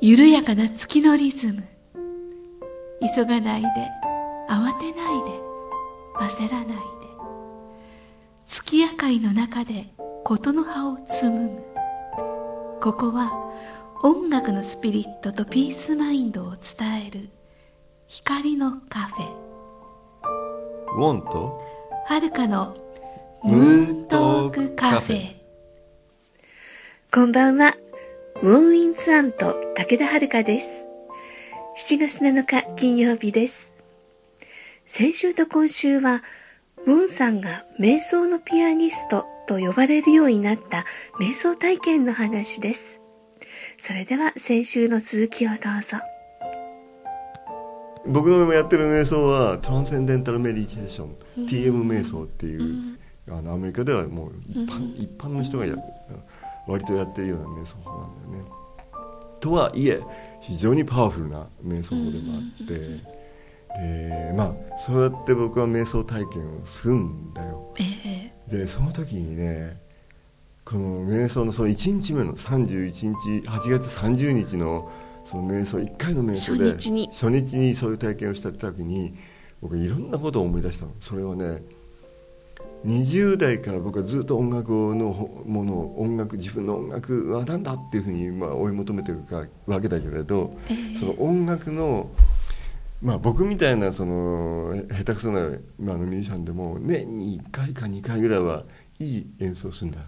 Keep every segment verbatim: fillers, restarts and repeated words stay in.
緩やかな月のリズム、急がないで、慌てないで、焦らないで、月明かりの中で事の葉を紡ぐ。ここは音楽のスピリットとピースマインドを伝える光のカフェ。ウォンとはるかのムーントークカフェ。こんばんは、ムーンインツアンと武田はるかです。しちがつなのか金曜日です。先週と今週はムーンさんが瞑想のピアニストと呼ばれるようになった瞑想体験の話です。それでは先週の続きをどうぞ。僕のやってる瞑想はトランセンデンタルメディテーション、うん、ティーエム 瞑想っていう、うん、あのアメリカではもう一般、うん、一般の人がや割とやってるような瞑想法なんだよね。とはいえ非常にパワフルな瞑想法でもあって、うん、でまあそうやって僕は瞑想体験をするんだよ、えー、でその時にね、この瞑想のそのいちにちめのさんじゅういちにち、はちがつさんじゅうにちのその瞑想いっかいの瞑想で初日に初日にそういう体験をした時に僕いろんなことを思い出したの。それはね、にじゅうだいから僕はずっと音楽のものを音楽自分の音楽は何だっていうふうにまあ追い求めてるかわけだけれど、えー、その音楽の、まあ、僕みたいなその下手くそな、まあ、ミュージシャンでも年にいっかいかにかいぐらいはいい演奏するんだ。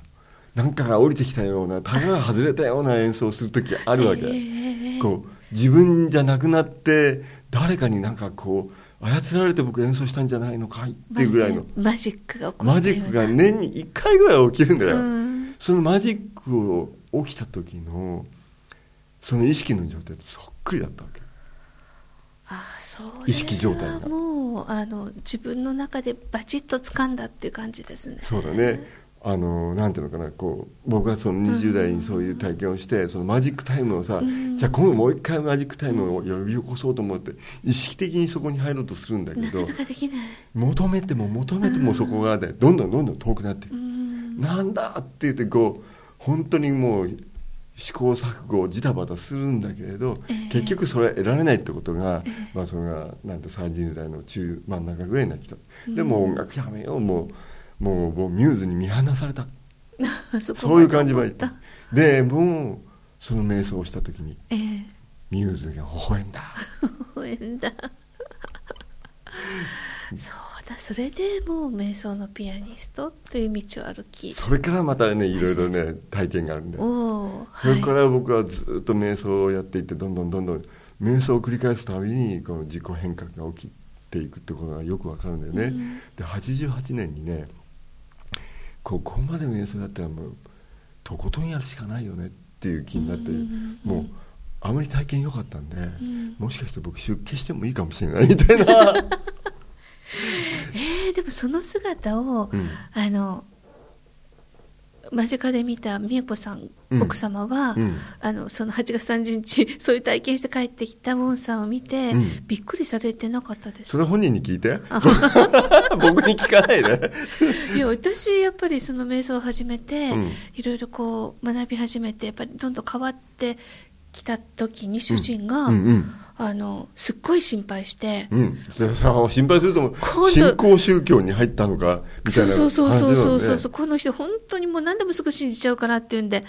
なんかが降りてきたような、タガが外れたような演奏をする時あるわけ、えー、こう自分じゃなくなって誰かになんかこう操られて僕演奏したんじゃないのかいっていうぐらいのマジックが起こるような、マジックが年にいっかいぐらい起きるんだよ、うん、そのマジックを起きた時のその意識の状態とそっくりだったわけ。ああ、それは意識状態がもうあの自分の中でバチッと掴んだっていう感じですね。そうだね。あのなんていうのかな、こう僕がそのにじゅうだいにそういう体験をして、うん、そのマジックタイムをさ、うん、じゃあ今度もう一回マジックタイムを呼び起こそうと思って意識的にそこに入ろうとするんだけど、なかなかできない。求めても求めてもそこが、ね、うん、どんどんどんどん遠くなっていく、うん、なんだって言ってこう本当にもう試行錯誤をジタバタするんだけれど、えー、結局それは得られないってことが、えーまあ、それがなんとさんじゅうだいの中真ん中ぐらいになってきた、うん、でも音楽やめよう、もうもう、もうミューズに見放されたそ, そういう感じまでいった。でもうその瞑想をした時に、えー、ミューズが微笑んだ微笑んだそうだ、それでもう瞑想のピアニストという道を歩き、それからまたねいろいろね体験があるんだよ。お、それから僕はずっと瞑想をやっていって、どんどんどんどん瞑想を繰り返すたびにこの自己変革が起きていくってことがよくわかるんだよね、うん、ではちじゅうはちねんにね、ここまで瞑想だったらもうとことんやるしかないよねっていう気になって、もうあまり体験良かったんで、うん、もしかして僕出家してもいいかもしれないみたいなえー、でもその姿を、うん、あの間近で見た美恵子さん、うん、奥様は、うん、あのそのはちがつさんじゅうにちそういう体験して帰ってきたモンさんを見て、うん、びっくりされてなかったです。それ本人に聞いて僕に聞かないでいや、私やっぱりその瞑想を始めて、うん、いろいろこう学び始めてやっぱりどんどん変わってきた時に主人が、うんうんうん、あのすっごい心配して、うん、心配するとも新興宗教に入ったのかみたいな話なので、この人本当にもう何でもすぐ信じちゃうからって言うんで、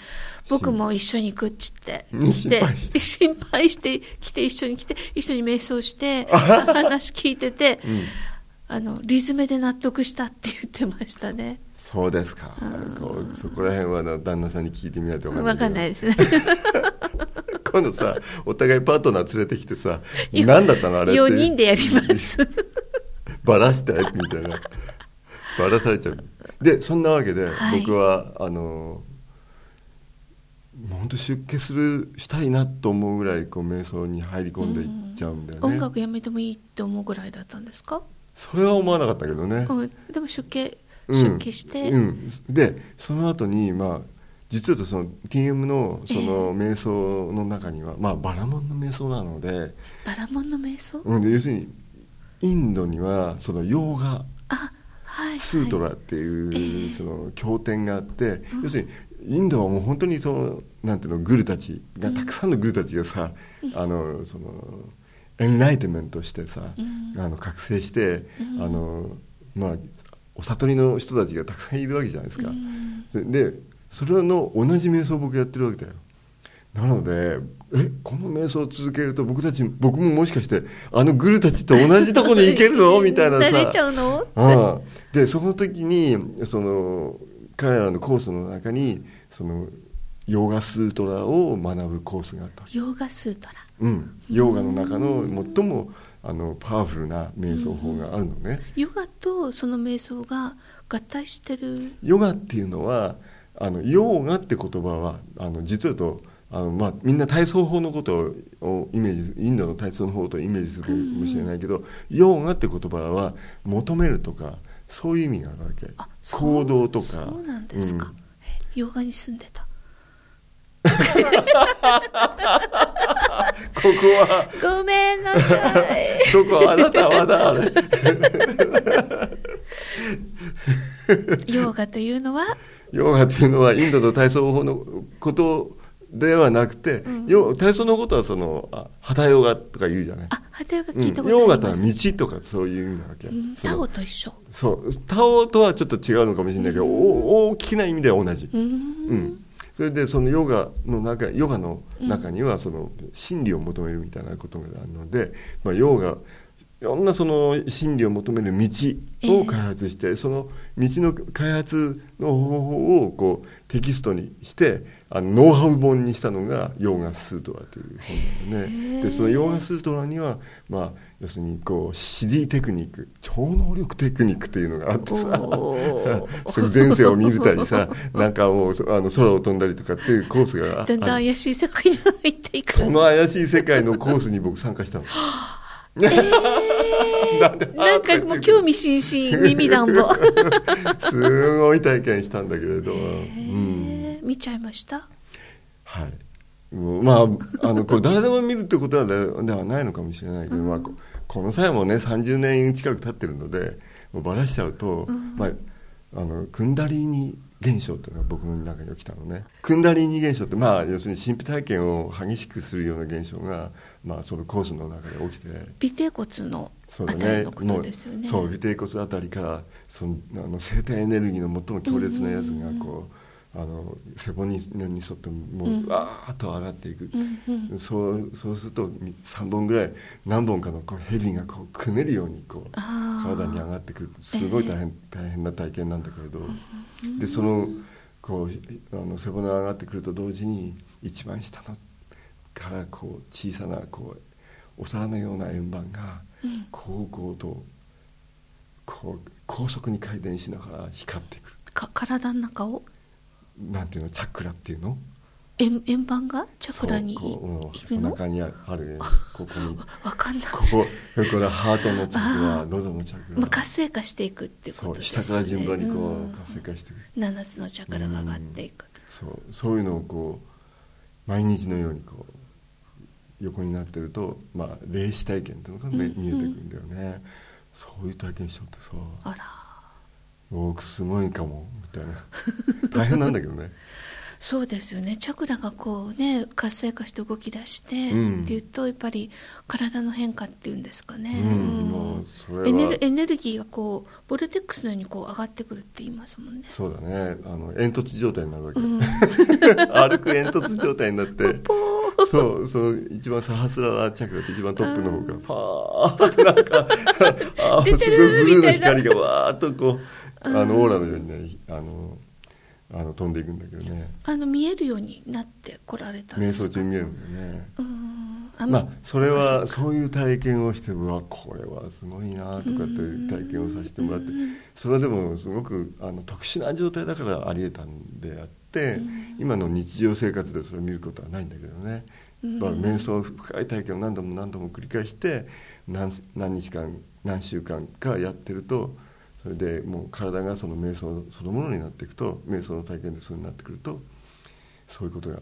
僕も一緒に行くっつって心配して心配して来て一緒に来て一緒に瞑想して話聞いてて、うん、あの理詰めで納得したって言ってましたね。そうですか、こうそこら辺は旦那さんに聞いてみないと分かんないですね今度さ、お互いパートナー連れてきてさ、何だったのあれってよにんでやりますバラしたいみたいなバラされちゃう。でそんなわけで、はい、僕はあの本当出家するしたいなと思うぐらいこう瞑想に入り込んでいっちゃうんだよね、うん、音楽やめてもいいって思うぐらいだったんですか。それは思わなかったけどね、うん、でも出家出家して、うんうん、でその後にまあ実はその ティーエム の, その瞑想の中には、えーまあ、バラモンの瞑想なので、バラモンの瞑想、うん、で要するにインドにはそのヨーガ、あ、はいはい、スートラっていうその経典があって、うん、要するにインドはもう本当にそのなんていうのグルたちがたくさんのグルたちがさ、うん、あのそのエンライテメントしてさ、うん、あの覚醒して、うんあのまあ、お悟りの人たちがたくさんいるわけじゃないですか、うん、でそれの同じ瞑想を僕やってるわけだよ。なのでえこの瞑想を続けると僕たち僕ももしかしてあのグルたちと同じとこに行けるのみたいなさ慣れちゃうのああでその時にその彼らのコースの中にそのヨーガスートラを学ぶコースがあった。ヨーガスートラ、うん、ヨーガの中の最もあのパワフルな瞑想法があるのね。ヨガとその瞑想が合体してる。ヨガっていうのはあのヨーガって言葉はあの実はとあのまあ、みんな体操法のことをイメージインドの体操の方とイメージするかもしれないけど、うん、ヨーガって言葉は求めるとかそういう意味があるわけ。あ行動とか。そうなんですか、うん、ヨーガに住んでたここはごめんなさいそこはあなたはだあれヨーガというのはヨーガというのはインドの体操法のことをではなくて、うん、体操のことはそのハタヨガとか言うじゃない。あ、ハタヨガ聞いたことあります。ヨガとは道とかそういう意味なわけ、うん、タオと一緒。そうタオとはちょっと違うのかもしれないけど、うん、大きな意味では同じ、うんうん、それでそのヨガの中ヨガの中にはその真理を求めるみたいなことがあるので、うんまあ、ヨガいろんなその真理を求める道を開発して、えー、その道の開発の方法をこうテキストにしてあのノウハウ本にしたのがヨーガスートラという本なの、ねえー、でそのヨーガスートラには、まあ、要するにこう シーディー テクニック超能力テクニックというのがあってさその前世を見れたりさなんかもうあの空を飛んだりとかっていうコースがだんだん怪しい世界に入っていくその怪しい世界のコースに僕参加したのえー、なんでなんかもう興味津々耳なんぼすごい体験したんだけれど、えーうん、見ちゃいました、はいまあ、あのこれ誰でも見るってことはではないのかもしれないけど、うんまあ、こ, この際もねさんじゅうねん近く経ってるのでもうバラしちゃうと、うんまあ、あのクンダリーニ現象というのが僕の中に起きたのね。クンダリーニ現象って、まあ、要するに神秘体験を激しくするような現象が、まあ、そのコースの中で起きて尾てい骨のあたりのことですよね。そう尾てい骨あたりからそのあの生体エネルギーの最も強烈なやつがこう、うん、あの背骨に沿ってもうわーっと上がっていく、うんうん、そう、そうするとさんぼんぐらい何本かのこうヘビがこうくねるようにこう体に上がってくるすごい大変、えー、大変な体験なんだけれど、うんでそのこうあの背骨が上がってくると同時に一番下のからこう小さなこうお皿のような円盤がこうこうとこう高速に回転しながら光ってくるか体の中をなんていうのチャクラっていうの円, 円盤がチャクラにいるの？お腹にあるここにわかんないこここれハートのチャクラ喉のチャクラ、まあ、活性化していくっていうことですね。下から順番にこう活性化していくななつのチャクラが上がっていく、うん、そう、そういうのをこう毎日のようにこう横になってると、まあ、霊視体験っていうのが見えてくるんだよね、うんうん、そういう体験しちゃってさあら僕すごいかもみたいな大変なんだけどねそうですよね。チャクラがこう、ね、活性化して動き出して、うん、っていうとやっぱり体の変化っていうんですかね、うんうん、それはエネル、エネルギーがこうボルテックスのようにこう上がってくるって言いますもんね。そうだねあの煙突状態になるわけ、うん、歩く煙突状態になってそうそう一番サハスララチャクラって一番トップの方からパーッてなんかすごいブルーの光がわーっとこうあのオーラのようになりあのあの飛んでいくんだけどねあの見えるようになってこられたんですか。瞑想中見えるんだよね。うんあまあそれはそういう体験をしてうわこれはすごいなとかっていう体験をさせてもらってそれはでもすごくあの特殊な状態だからありえたんであって今の日常生活でそれを見ることはないんだけどね、まあ、瞑想深い体験を何度も何度も繰り返して 何, 何日間何週間かやってるとそれでもう体がその瞑想そのものになっていくと瞑想の体験でそうになってくるとそういうことが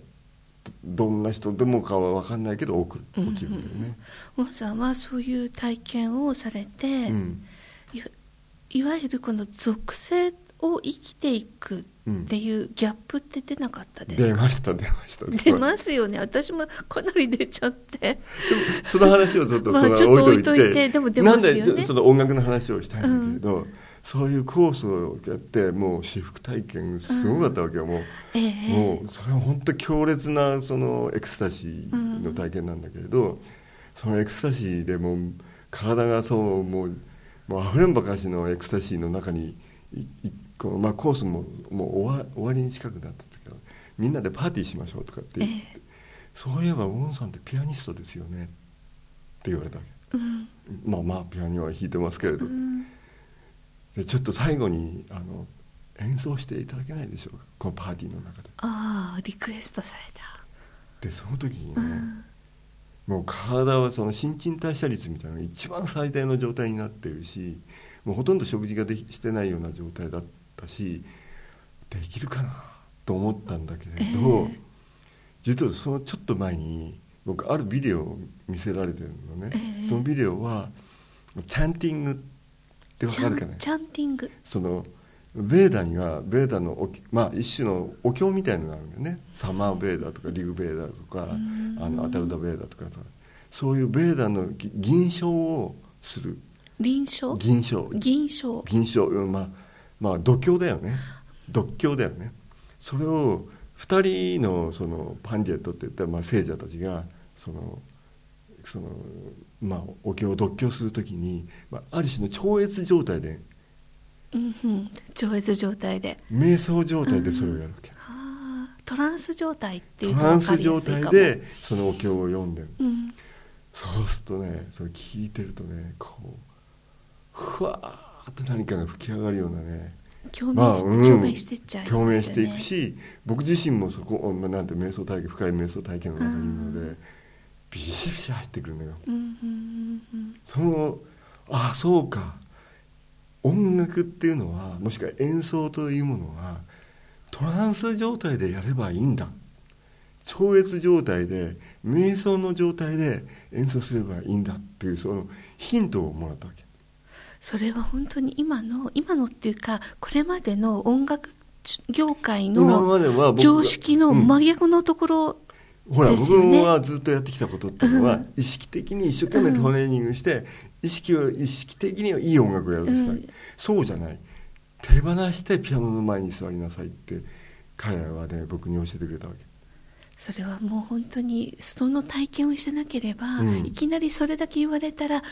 どんな人でもかは分かんないけど起きるんだよね。モン、うん、さんはそういう体験をされて、うん、い, いわゆるこの属性を生きていくっっていうギャップって出なかったですか？出ました出ました出ますよね。私もかなり出ちゃってでもその話をちょっとその置いといてでも出ますよね。なんでその音楽の話をしたいんだけど、うん、そういうコースをやってもう私服体験すごかったわけよ、うんもうええ、もうそれは本当に強烈なそのエクスタシーの体験なんだけれど、うん、そのエクスタシーでもう体がそうもうあふれんばかしのエクスタシーの中にいいこのまあコースももう終わ、終わりに近くなってたけどみんなでパーティーしましょうとかって言って、えー、そういえばウォンさんってピアニストですよねって言われたわけ、うん、まあまあピアノは弾いてますけれど、うん、でちょっと最後にあの演奏していただけないでしょうかこのパーティーの中で。ああリクエストされた。でその時にね、うんもう体はその新陳代謝率みたいなのが一番最低の状態になっているしもうほとんど食事ができしてないような状態だったしできるかなと思ったんだけれど、えー、実はそのちょっと前に僕あるビデオを見せられてるのね、えー、そのビデオはチャンティングって分かるかね。チャンティングそのベーダにはベーダのお、まあ、一種のお経みたいなのがあるんだよね。サマーベーダとかリグベーダとかあのアタルダベーダとかそういうベーダの吟唱をする臨唱吟唱吟唱吟唱まあまあ読経だよね読経だよね。それをふたりのそのパンディエットっていったまあ聖者たちがそのそのまあお経を読経するときに、まあ、ある種の超越状態で。うんうん、超越状態で瞑想状態でそれをやるわけ、うん、あトランス状態っていうのが分かりやすいかも。トランス状態でそのお経を読んでる、うん、そうするとねそれ聞いてるとねこうふわーっと何かが吹き上がるようなね共鳴していっちゃいますよね。共鳴していくし僕自身もそこなんて瞑想体験深い瞑想体験の中にいるので、うん、ビシビシ入ってくるのよ、うんうんうん、そのあそうか音楽っていうのはもしくは演奏というものはトランス状態でやればいいんだ超越状態で瞑想の状態で演奏すればいいんだっていうそのヒントをもらったわけ。それは本当に今の今のっていうかこれまでの音楽業界の常識の真逆のところですよね、うん、ほら僕はずっとやってきたことっていうのは、うん、意識的に一生懸命トレーニングして、うん意識を意識的にはいい音楽をやるとしたり、うん、そうじゃない手放してピアノの前に座りなさいって彼らはね僕に教えてくれたわけ。それはもう本当にその体験をしてなければ、うん、いきなりそれだけ言われたら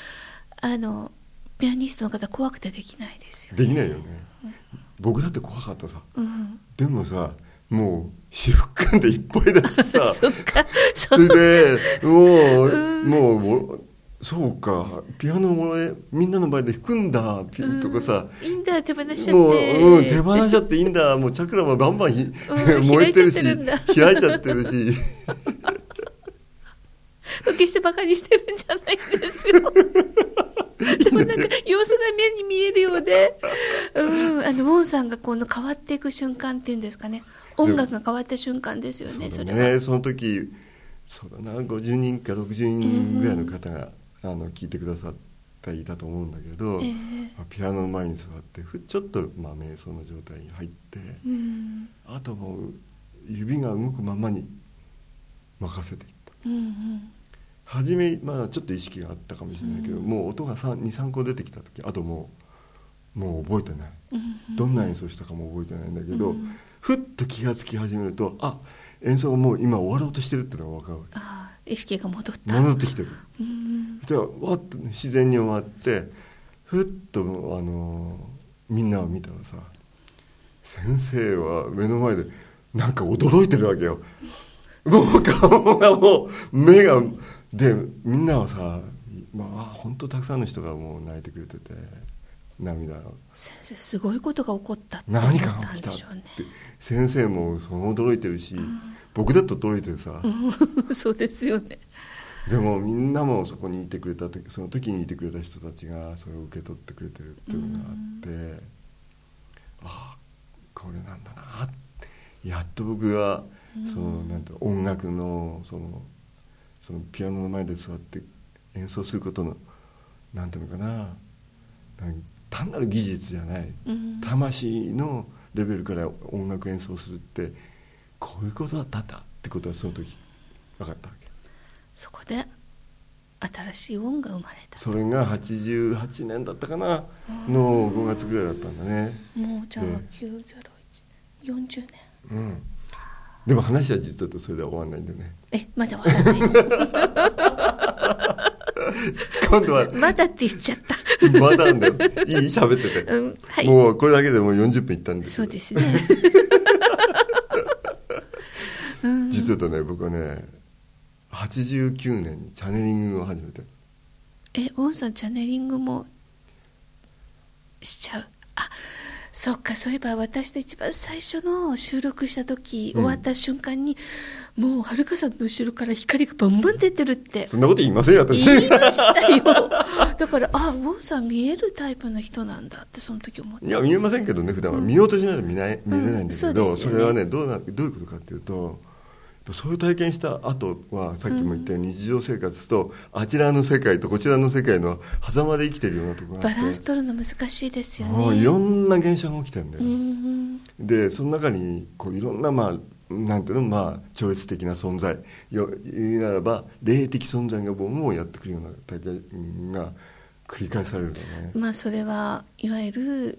あのピアニストの方怖くてできないですよね。できないよね、うん、僕だって怖かったさ、うん、でもさもう私服感でいっぱいだしさそっかそっかでもう、うん、もうもうそうかピアノもみんなの前で弾くんだピンとかさ、うん、いいんだ手放しちゃってもう、うん、手放しちゃっていいんだもうチャクラもバンバン、うん、燃えてるし開いちゃってるし決してバカにしてるんじゃないんですよでもなんか様子が目に見えるようでうんあのウォンさんがこの変わっていく瞬間っていうんですかね音楽が変わった瞬間ですよね。そうだね、それはその時そうだなごじゅうにんかろくじゅうにんぐらいの方が、うんあの聞いてくださっていたと思うんだけど、えー、ピアノの前に座ってちょっとまあ瞑想の状態に入って、うん、あともう指が動くままに任せていった、うんうん、初め、まあ、ちょっと意識があったかもしれないけど、うん、もう音がにさんこ出てきた時あともう、もう覚えてない、うんうん、どんな演奏したかも覚えてないんだけど、うん、ふっと気がつき始めるとあ演奏がもう今終わろうとしてるってのが分かるわけ。あ意識が戻った戻ってきてる、うん、でわっと自然に終わってふっとあのみんなを見たらさ先生は目の前でなんか驚いてるわけよもう顔がもう目がでみんなはさ、まあ、本当たくさんの人がもう泣いてくれてて涙を先生すごいことが起こったって何か起きたって先生もその驚いてるし、うん、僕だと驚いてるさ、うん、そうですよね。でもみんなもそこにいてくれた時その時にいてくれた人たちがそれを受け取ってくれてるっていうのがあって、うん、ああこれなんだなってやっと僕がそのなんて音楽のそのそのピアノの前で座って演奏することのなんていうのかな単なる技術じゃない、うん、魂のレベルから音楽演奏するってこういうことだったんだってことはその時分かったわけ。そこで新しい音が生まれた。それがはちじゅうはちねんだったかなのごがつぐらいだったんだね。もうじゃあきゅうじゅういちねん、よんじゅうねん、うん、でも話は実はそれでは終わんないんだよね。え、まだ終わらない今度はまだって言っちゃったまだんだよ、いい喋ってて、うんはい、もうこれだけでもうよんじゅっぷんいったんです。そうですね実はね、僕はねはちじゅうきゅうねんにチャネリングを始めて。え、ウォンさんチャネリングもしちゃう。あ、そっか、そういえば私と一番最初の収録した時、うん、終わった瞬間にもうはるかさんの後ろから光がバンバン出てるって、うん、そんなこと言いませんよ私。言いましたよだからあ、ウォンさん見えるタイプの人なんだってその時思って。いや見えませんけどね普段は、うん、見ようとしないと見ない、見れないんだけど、うん そ, ね、それはねどうな、どういうことかっていうと、そういう体験した後はさっきも言ったように日常生活とあちらの世界とこちらの世界の狭間で生きてるようなところがあって、バランス取るの難しいですよね。いろんな現象が起きてるんだよ、うん、でその中にこういろんな、まあ、なんていうの、まあ、超越的な存在よ、言うならば霊的存在がもうやってくるような体験が繰り返されるんだね、まあ、それはいわゆる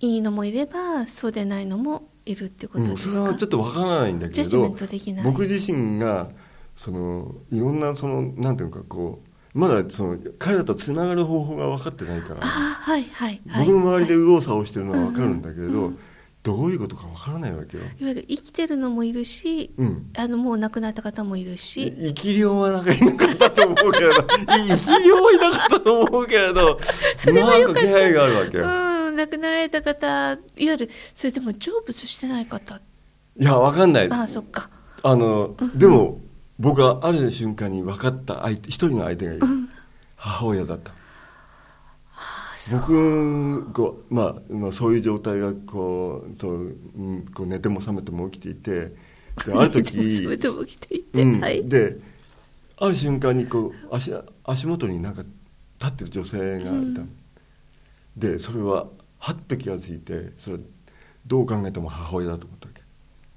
いいのもいればそうでないのもいるってことですか、うん、それはちょっとわからないんだけど、僕自身がそのいろんなそのなんていうかこうまだその彼らとつながる方法が分かってないから、あ、はいはいはい、僕の周りで右往左往してるのは分かるんだけれど、うんうん、どういうことか分からないわけよ。いわゆる生きてるのもいるし、うん、あのもう亡くなった方もいるし、生き量はなんかいなかったと思うけれど生き量はいなかったと思うけれどそれはよかった、なんか気配があるわけよ、うん、亡くなられた方、いわゆるそれでも成仏してない方、いや分かんない。ああ、そっか。あの、うん、でも僕はある瞬間に分かった相手、一人の相手がいる、うん、母親だった。あ、そう。僕こう、まあまあ、そういう状態がこう、そう、うん、こう寝ても覚めても起きていて、である時寝ても覚めても起きていて、うん、はい、である瞬間にこう 足, 足元になんか立ってる女性がいた、うん、でそれははっと気がついて、それどう考えても母親だと思ったわけ。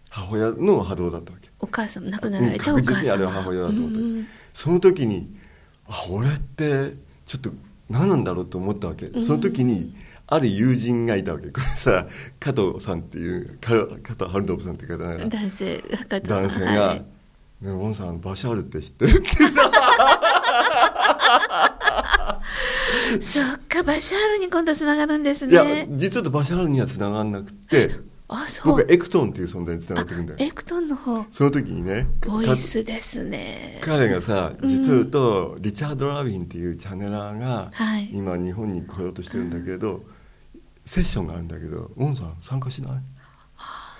母親の波動だったわけ。お母さん亡くなられたお母さん、確実にあれは母親だと思ったわけ、うんうん、その時にあ、俺ってちょっと何なんだろうと思ったわけ、うん、その時にある友人がいたわけ。これさ、加藤さんっていう加藤春信さんっていう方が、男性、加藤さん、男性が、はい、ね、ウォンさんバシャールって知ってるってそっか、バシャールに今度つながるんですね。いや、実はバシャールにはつながらなくて、あ、そう、僕はエクトンっていう存在につながってくるんだよ。エクトンの方。その時にね、ボイスですね。彼がさ、実は言うと、うん、リチャード・ラビンっていうチャネラーが、はい、今日本に来ようとしてるんだけれど、うん、セッションがあるんだけど、ウォンさん参加しない？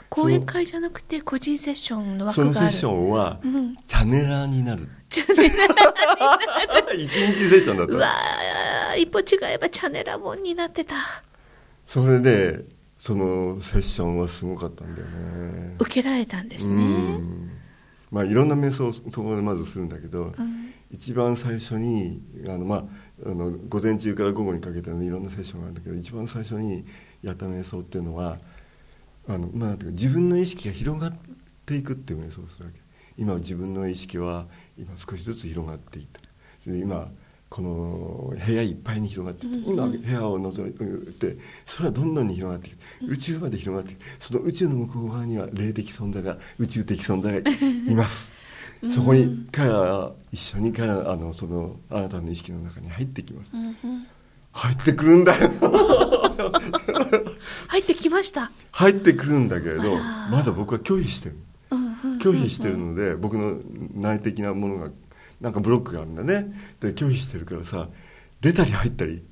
講演会じゃなくて個人セッションの枠がある。そのセッションは、うん、チャネラーになる。チャネラーになる。一日セッションだった。うわー、一歩違えばチャネラーもんになってた。それでそのセッションはすごかったんだよね。受けられたんですね。うん、まあいろんな瞑想をそこでまずするんだけど、うん、一番最初にあのまああの午前中から午後にかけてのいろんなセッションがあるんだけど、一番最初にやった瞑想っていうのは。あのまあ、自分の意識が広がっていくっていう瞑想をするわけ。今自分の意識は今少しずつ広がっていった。それで今この部屋いっぱいに広がっていった、うん、今部屋を覗いて空どんどんに広がっていく、宇宙まで広がっていく。その宇宙の向こう側には霊的存在が、宇宙的存在がいますそこに彼ら一緒に彼らあのそのあなたの意識の中に入ってきます、うんうん、入ってくるんだよ入ってきました。入ってくるんだけれど、まだ僕は拒否してる、うんうんうんうん、拒否してるので僕の内的なものがなんかブロックがあるんだね。で拒否してるからさ、出たり入ったり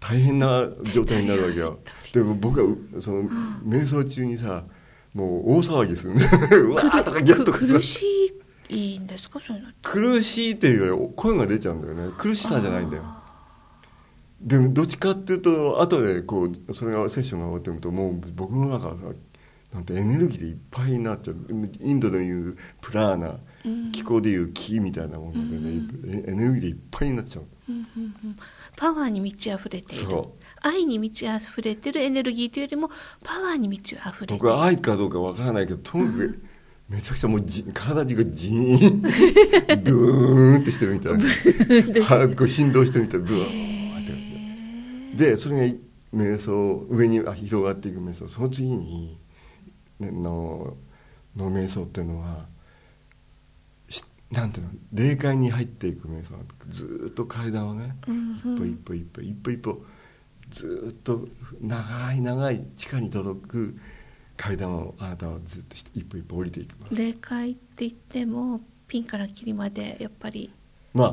大変な状態になるわけよ。でも僕はその瞑想中にさ、もう大騒ぎするんだようわーとかギャッとか苦しいんですか？それ苦しいっていうより声が出ちゃうんだよね。苦しさじゃないんだよ。でもどっちかっていうと後でこうそれがセッションが終わってると、もう僕の中なんてエネルギーでいっぱいになっちゃう。インドのいうプラーナ、うん、気候でいう木みたいなものでね、うん、エネルギーでいっぱいになっちゃう、うん、うんうん、パワーに満ち溢れている、愛に満ち溢れているエネルギーというよりもパワーに満ち溢れている。僕は愛かどうかわからないけど、とにかく、うん、めちゃくちゃもうじ体中がジーンブーンってしてるみたいなこう振動してるみたいなブーンって、でそれが瞑想上に広がっていく瞑想、その次にのの瞑想っていうのはなんていうの、霊界に入っていく瞑想、ずっと階段をね、うんうん、一歩一歩一歩一歩一歩ずっと長い長い地下に届く階段をあなたはずっと一歩一歩降りていきます。霊界って言ってもピンからキリまでやっぱり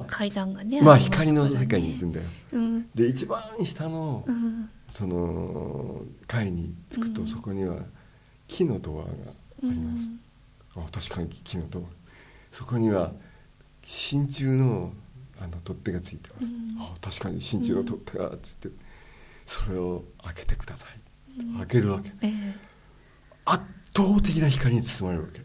階段がね、まあ、まあ光の世界に行くんだよ、うん、で一番下の、うん、その階に着くと、うん、そこには木のドアがあります、うん、あ確かに木のドア、そこには真鍮 の, あの取っ手がついてます、うん、あ確かに真鍮の取っ手がついて、うん、それを開けてください、うん、開けるわけ、えー圧倒的な光に包まれるわけ。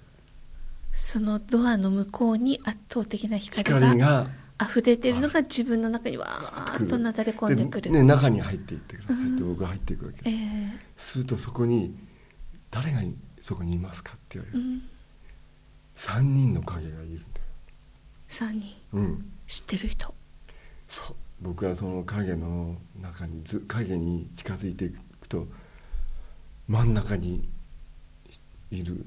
そのドアの向こうに圧倒的な光が溢れているのが自分の中にわーっとなだれ込んでくる。で、ね、中に入っていってくださいって僕が入っていくわけ、うんえー、するとそこに誰がそこにいますかって言われる、うん、さんにんの影がいるんだよ。さんにん、うん、知ってる人。そう、僕はその影の中にず影に近づいていくと真ん中にいる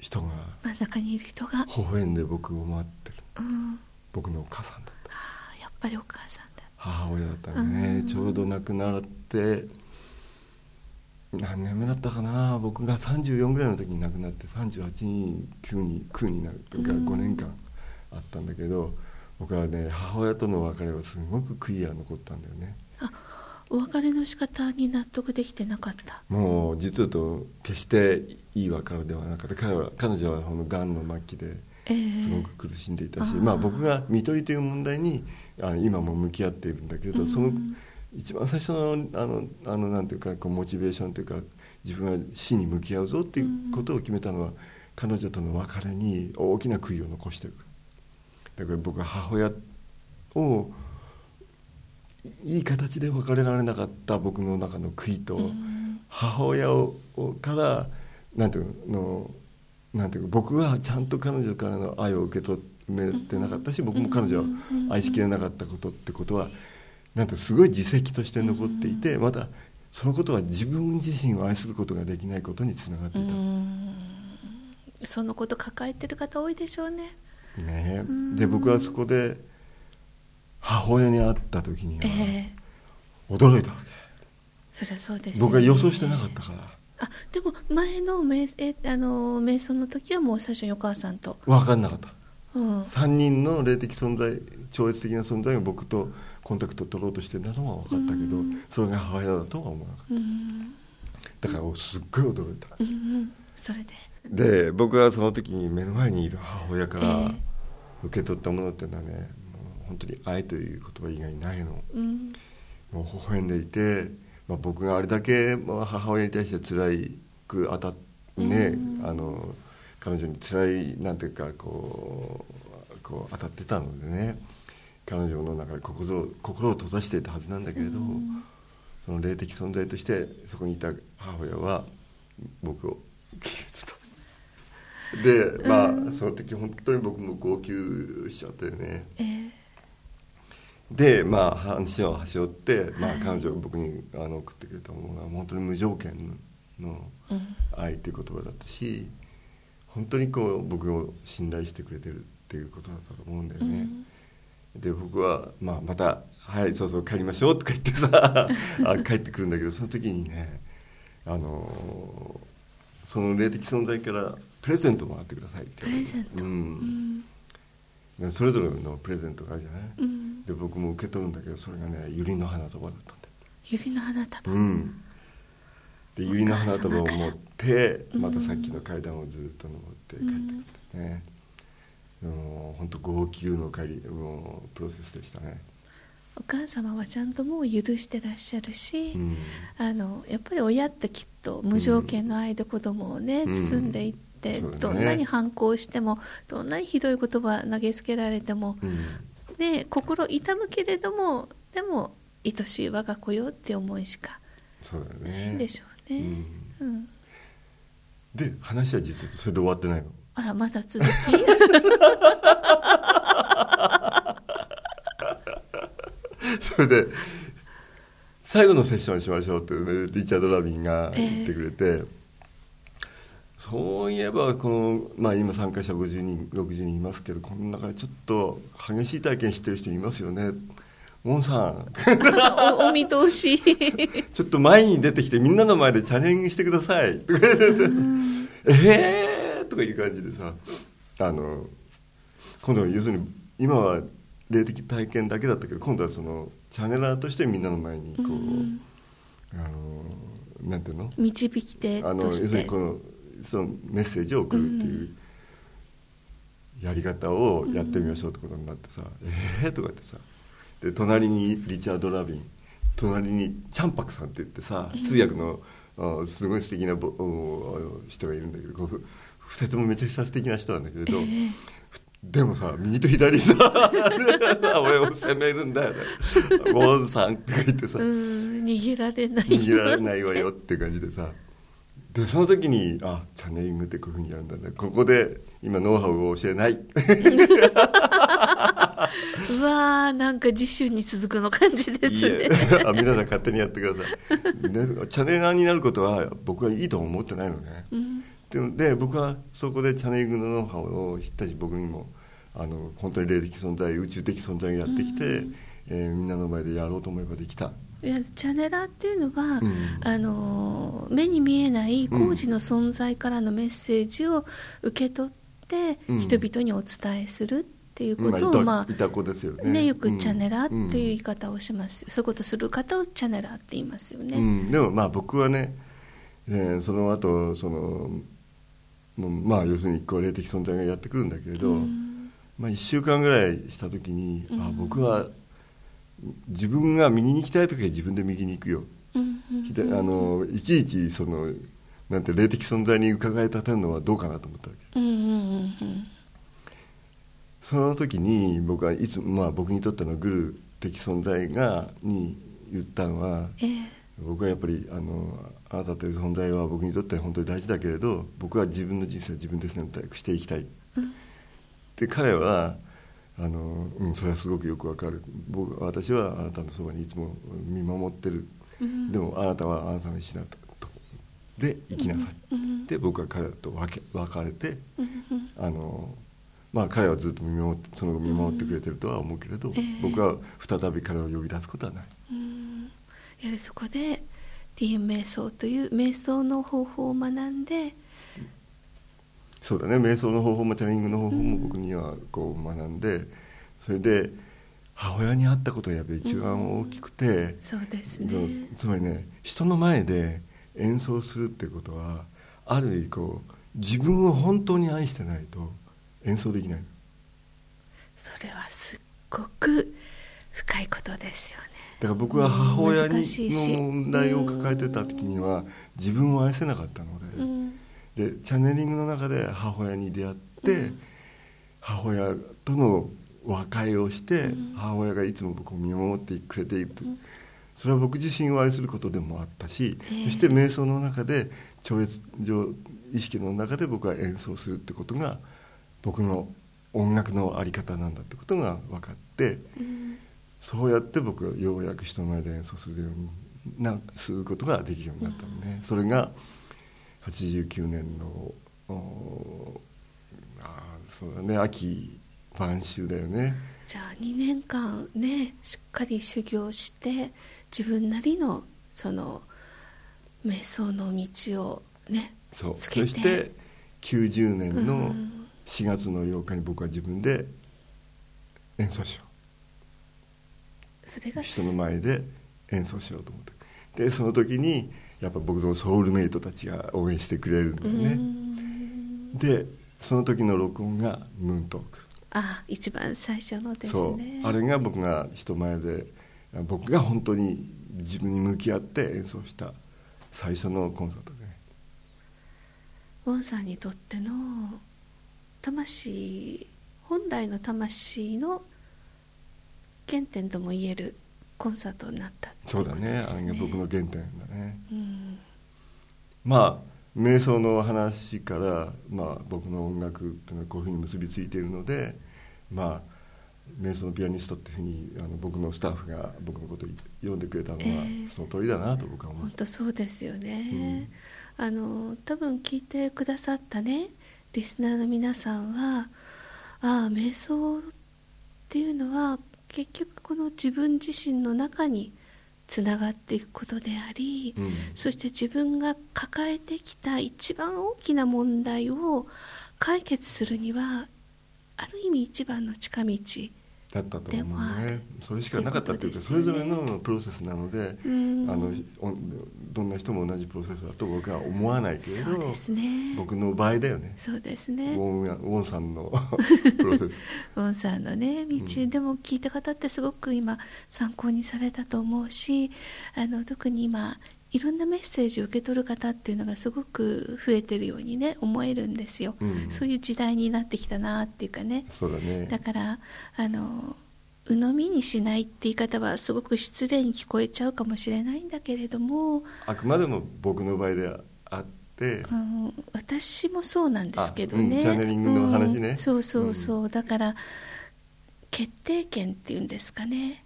人が真ん中にいる人が微笑んで僕を待ってる、うん、僕のお母さんだった、はあ、やっぱりお母さんだ、母親だったね、うん、ちょうど亡くなって何年目だったかな、僕がさんじゅうよんぐらいの時に亡くなってさんじゅうはち、きゅう、きゅうになるとかごねんかんあったんだけど、うん、僕はね母親との別れはすごく悔いが残ったんだよね。あお別れの仕方に納得できてなかった。もう実は決していい別れではなかった。彼は彼女はこのがんの末期ですごく苦しんでいたし、えーあまあ、僕が看取りという問題にあ今も向き合っているんだけれど、うん、その一番最初のあのあのなんていうかこうモチベーションというか自分が死に向き合うぞということを決めたのは、うん、彼女との別れに大きな悔いを残している。だから僕は母親をいい形で別れられなかった僕の中の悔いと、うん、母親をからなんていうのなんていう僕はちゃんと彼女からの愛を受け止めてなかったし、うん、僕も彼女を愛しきれなかったことってことは、うん、なんてすごい自責として残っていて、うん、またそのことは自分自身を愛することができないことにつながっていた、うん、そのこと抱えてる方多いでしょうね。ねえ、うん、で僕はそこで母親に会った時には、えー、驚いたわけ。そりゃそうですよね。僕は予想してなかったから。あでも前の瞑、えあの瞑想の時はもう最初にお母さんと分かんなかった、うん、さんにんの霊的存在超越的な存在が僕とコンタクトを取ろうとしてたのは分かったけど、うん、それが母親だとは思わなかった、うん、だからすっごい驚いた、うんうん、それでで僕はその時に目の前にいる母親から受け取ったものっていうのはね本当に愛という言葉以外にないの、うん、もう微笑んでいて、まあ、僕があれだけ母親に対して辛く当たって、ねうん、あの彼女に辛いなんていうかこう、こう当たってたのでね、彼女の中で心を、心を閉ざしていたはずなんだけれど、うん、その霊的存在としてそこにいた母親は僕を消えてたで、まあ、うん、その時本当に僕も号泣しちゃったよね、えーでまあ、話を端折って、まあ、彼女が僕にあの送ってくれたものが本当に無条件の愛という言葉だったし、本当にこう僕を信頼してくれてるっていうことだったと思うんだよね、うん、で僕は、まあ、また「はいそうそう帰りましょう」とか言ってさあ帰ってくるんだけど、その時にねあのその霊的存在からプレゼントもらってくださいって言われて、プレゼント、うんうん、それぞれのプレゼントがあるじゃない、うん、で僕も受け取るんだけど、それがね百合の花束だったんだよ。百合の花束、うん、で百合の花束を持ってまたさっきの階段をずっと登って帰ってくるんだよね。もう本当号泣の帰りもうプロセスでしたね。お母様はちゃんともう許してらっしゃるし、うん、あのやっぱり親ってきっと無条件の愛で子供をね、うん、包んでいって、どんなに反抗してもどんなにひどい言葉投げつけられても、うん、で心痛むけれども、でも愛しい我が子よって思いしかないんでしょうね。うね、うんうん、で話は実はそれで終わってないの。あら、まだ続きそれで最後のセッションしましょうって、ね、リチャード・ラビンが言ってくれて、えー、そういえばこの、まあ、今参加者ごじゅうにんろくじゅうにんいますけど、この中でちょっと激しい体験してる人いますよね、モンさんお, お見通しちょっと前に出てきてみんなの前でチャレンジしてくださいえーとかいう感じでさ、あの今度は要するに今は霊的体験だけだったけど、今度はそのチャネラーとしてみんなの前にこう、うん、あのなんていうの、導き手として、あの要するにこのそのメッセージを送るっていう、うん、やり方をやってみましょうってことになってさ、うん、えーとか言ってさ、で隣にリチャード・ラビン、隣にチャンパクさんって言ってさ、通訳の、うん、すごい素敵な人がいるんだけど、ふたりともめちゃくちゃ素敵な人なんだけれど、えー、でもさ右と左さ俺を責めるんだよねモンさんって言ってさ、うーん逃げられないよ逃げられないわよって感じでさ、でその時にあチャネリングってこういう風にやるんだね、ここで今ノウハウを教えないうわー、なんか次週に続くの感じですねあ皆さん勝手にやってください、ね、チャネラーになることは僕はいいと思ってないのね、うん、で僕はそこでチャネリングのノウハウを知ったし、僕にもあの本当に霊的存在、宇宙的存在がやってきて、うんえー、みんなの前でやろうと思えばできた。いやチャネラーっていうのは、うん、あの目に見えない工事の存在からのメッセージを受け取って、うん、人々にお伝えするっていうことを、うん、まあ、いた子ですよね。ね、よくチャネラーっていう言い方をします、うん、そういうことする方をチャネラーって言いますよね、うん、でもまあ僕はね、えー、その後そのまあ要するにこう霊的存在がやってくるんだけれど、うん、まあいっしゅうかんぐらいした時に、うん、あ僕は自分が右に行きたいときは自分で右に行くよ、うんうんうん、あのいちいちそのなんて霊的存在に伺い立てるのはどうかなと思ったわけ、うんうんうん、その時に僕はいつも、まあ、僕にとってのグル的存在がに言ったのは、えー、僕はやっぱり あ, のあなたという存在は僕にとって本当に大事だけれど、僕は自分の人生を自分で選択していきたい、うん、で彼はあのうん、それはすごくよくわかる、僕私はあなたのそばにいつも見守ってる、うん、でもあなたはあなたの意思だとで生きなさい、うん、で僕は彼と分け別れて、うんあのまあ、彼はずっと見守ってその後見守ってくれてるとは思うけれど、うんえー、僕は再び彼を呼び出すことはない、うん、やはりそこで ディーエム 瞑想という瞑想の方法を学んで、そうだね、瞑想の方法もチャネリングの方法も僕にはこう学んで、うん、それで母親に会ったことがやっぱり一番大きくて、うん、そうですね、つまりね人の前で演奏するっていうことはある意味こう自分を本当に愛してないと演奏できない。それはすっごく深いことですよね。だから僕は母親の問題を抱えてた時には自分を愛せなかったので、うん、でチャネリングの中で母親に出会って、うん、母親との和解をして、うん、母親がいつも僕を見守ってくれていると、うん、それは僕自身を愛することでもあったし、えー、そして瞑想の中で超越上意識の中で僕は演奏するってことが僕の音楽の在り方なんだってことが分かって、うん、そうやって僕はようやく人前で演奏するようになすることができるようになったのね、うん、それがはちじゅうきゅうねんのあそうだね秋晩秋だよね。じゃあにねんかんねしっかり修行して自分なりのその瞑想の道をねそうつけて、そしてきゅうじゅうねんのしがつのようかに僕は自分で演奏しよう、それが人の前で演奏しようと思って、でその時にやっぱ僕のソウルメイトたちが応援してくれるんだよね。でその時の録音がムーントーク、あ一番最初のですね。そうあれが僕が人前で僕が本当に自分に向き合って演奏した最初のコンサートで、ね、ウォンさんにとっての魂本来の魂の原点ともいえるコンサートになったっていうことですね。そうだね、あれが僕の原点だね、うん、まあ瞑想の話から、まあ、僕の音楽っていうのはこういうふうに結びついているので、まあ瞑想のピアニストっていうふうにあの僕のスタッフが僕のことを読んでくれたのは、えー、その通りだなと僕は思う。本当そうですよね、うん、あの多分聞いてくださったねリスナーの皆さんは、ああ瞑想っていうのは結局この自分自身の中につながっていくことであり、うん、そして自分が抱えてきた一番大きな問題を解決するにはある意味一番の近道だったと思うね。それしかなかったというか、それぞれのプロセスなので、あのどんな人も同じプロセスだと僕は思わないけれど、そうですね、僕の場合だよね。そうですね、ウォン、ウォンさんのプロセスウォンさんのね道、うん、でも聞いた方ってすごく今参考にされたと思うし、あの特に今いろんなメッセージを受け取る方っていうのがすごく増えてるようにね思えるんですよ、うん、そういう時代になってきたなっていうかね。そうだね、だからあの鵜呑みにしないって言い方はすごく失礼に聞こえちゃうかもしれないんだけれども、あくまでも僕の場合であって、うん、私もそうなんですけどね、うん、チャネリングの話ね、うん、そうそうそう、うん、だから決定権っていうんですかね、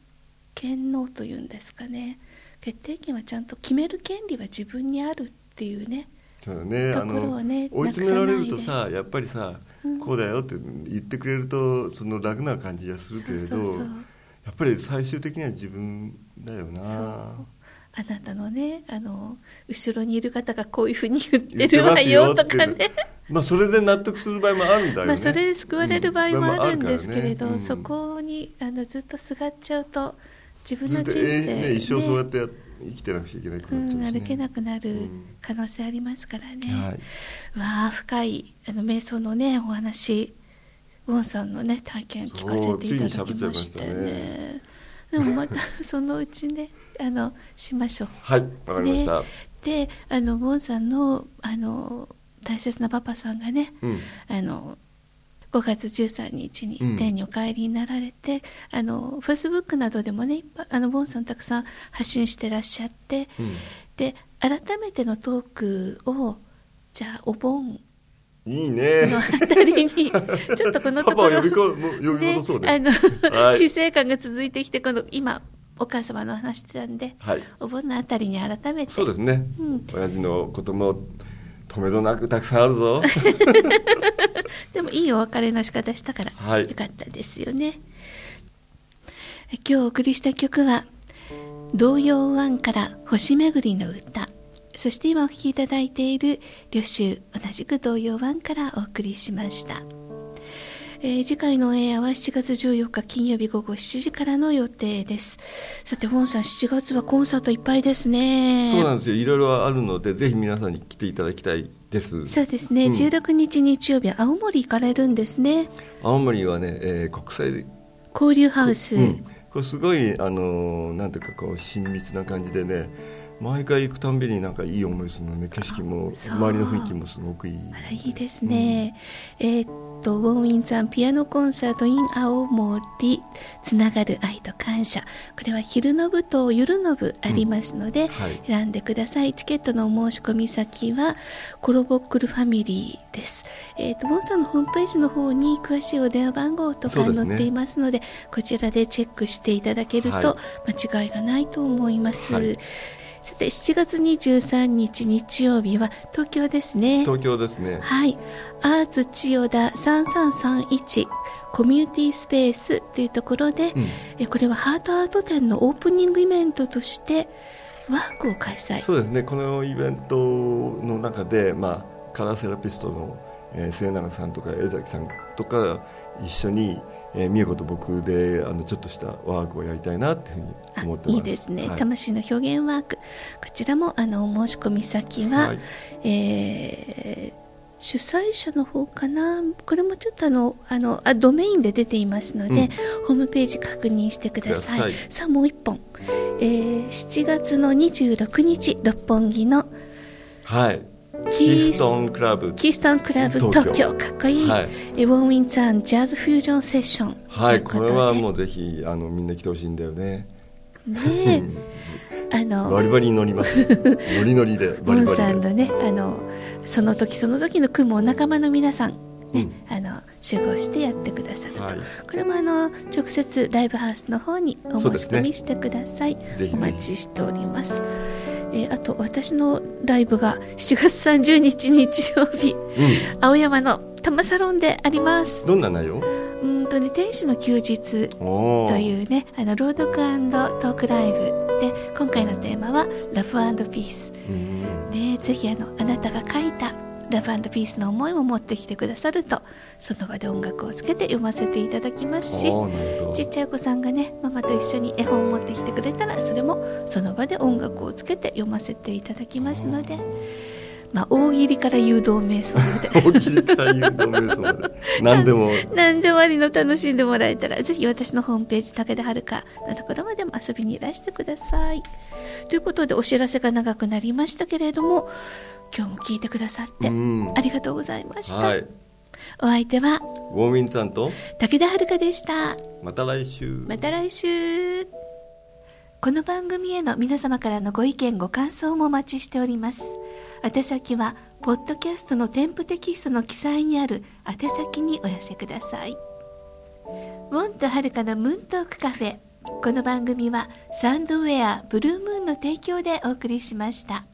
権能というんですかね、決定権はちゃんと決める権利は自分にあるっていうね。そうだね、ところはね、追い詰められるとさ、やっぱりさ、うん、こうだよって言ってくれるとその楽な感じがするけれど、そうそうそう、やっぱり最終的には自分だよな。そう、あなたのね、あの後ろにいる方がこういうふうに言ってるわよとかねまあそれで納得する場合もあるんだよね、まあ、それで救われる場合もあるんですけれど、うんねうん、そこにあのずっとすがっちゃうと自分の人生、ねね、一生そうやって生きてなくちゃいけなくなっちゃうし、ねうん、歩けなくなる可能性ありますからね、うんはい、うわ深いあの瞑想のねお話、ウォンさんのね体験聞かせていただきましたよね。でもまたそのうちねあのしましょうはい、わかりました、ね、であのウォンさんのあの大切なパパさんがね、うん、あのごがつじゅうさんにちに天にお帰りになられて、うん、あの Facebook などでもねいっぱいあのボンさんたくさん発信してらっしゃって、うん、で改めてのトークをじゃあお盆いいねのあたりにちょっとこのところパパを呼び戻そうね、ねあのはい、姿勢感が続いてきて、この今お母様の話してたんで、はい、お盆のあたりに改めてそうですね、うん、親父の言葉を止めどなくたくさんあるぞでもいいお別れの仕方したから、はい、よかったですよね。今日お送りした曲は童謡ワンから星巡りの歌、そして今お聴きいただいている旅愁、同じく童謡ワンからお送りしました、えー、次回のオンエアはしちがつじゅうよっか金曜日ごごしちじからの予定です。さてウォンさん、しちがつはコンサートいっぱいですね。そうなんですよ、いろいろあるのでぜひ皆さんに来ていただきたいです。そうですね、うん、じゅうろくにち日曜日は青森行かれるんですね。青森はね、えー、国際交流ハウス、うん、これすごいあのなんていうかこう親密な感じでね、毎回行くたんびになんかいい思いするのね、景色も周りの雰囲気もすごくいい。あらいいですね、うん、えー、っとウォン・ウィン・ザンピアノコンサート in 青森、つながる愛と感謝、これは昼の部と夜の部ありますので、うんはい、選んでください。チケットのお申し込み先はコロボックルファミリーです。えー、っとウォンさんのホームページの方に詳しいお電話番号とか載っていますの で, です、ね、こちらでチェックしていただけると間違いがないと思います、はい。さてしちがつにじゅうさんにち日曜日は東京ですね。東京ですね。はい。アーツ千代田さんさんさんいちコミュニティスペースというところで、うん、えこれはハートアート展のオープニングイベントとしてワークを開催。そうですね。このイベントの中で、まあ、カラーセラピストの、えー、末永さんとか江崎さんとか一緒に、えー、美恵子と僕であのちょっとしたワークをやりたいなっていうふうに思ってます。いいですね、はい、魂の表現ワーク、こちらもあのお申し込み先は、はい、えー、主催者の方かな、これもちょっとあのあのあドメインで出ていますので、うん、ホームページ確認してください。さあもう一本、えー、しちがつのにじゅうろくにち六本木の、はい、キーストンクラブキーストンクラブ東京、かっこいい、はい、ウォンウィンツァンジャズフュージョンセッション、はい、これはもうぜひあのみんな来てほしいんだよね。ねあのバリバリ乗りますノリノリでバリバリでモンさんのねあのその時その時の組むお仲間の皆さんね、うん、あの集合してやってくださると、はい、これもあの直接ライブハウスの方にお申し込みしてください、ね、お待ちしております。えー、あと私のライブがしちがつさんじゅうにち日曜日、うん、青山の多摩サロンであります。どんな内容？うんとね、天使の休日というねあの朗読&トークライブで今回のテーマはラブ&ピース、うん、でぜひ あのあなたが書いたラブ&ピースの思いも持ってきてくださるとその場で音楽をつけて読ませていただきますし、ちっちゃい子さんがねママと一緒に絵本を持ってきてくれたらそれもその場で音楽をつけて読ませていただきますので、まあ、大喜利から誘導瞑想まで大喜利から誘導瞑想まで何でも何でもありの楽しんでもらえたらぜひ私のホームページ武田遥のところまでも遊びにいらしてくださいということで、お知らせが長くなりましたけれども今日も聞いてくださってありがとうございました、はい、お相手はウォンウィンさんと武田遥でした。また来週。また来週。この番組への皆様からのご意見ご感想もお待ちしております。宛先はポッドキャストの添付テキストの記載にある宛先にお寄せください。ウォンと遥のムーントークカフェ、この番組はサンドウェアブルームーンの提供でお送りしました。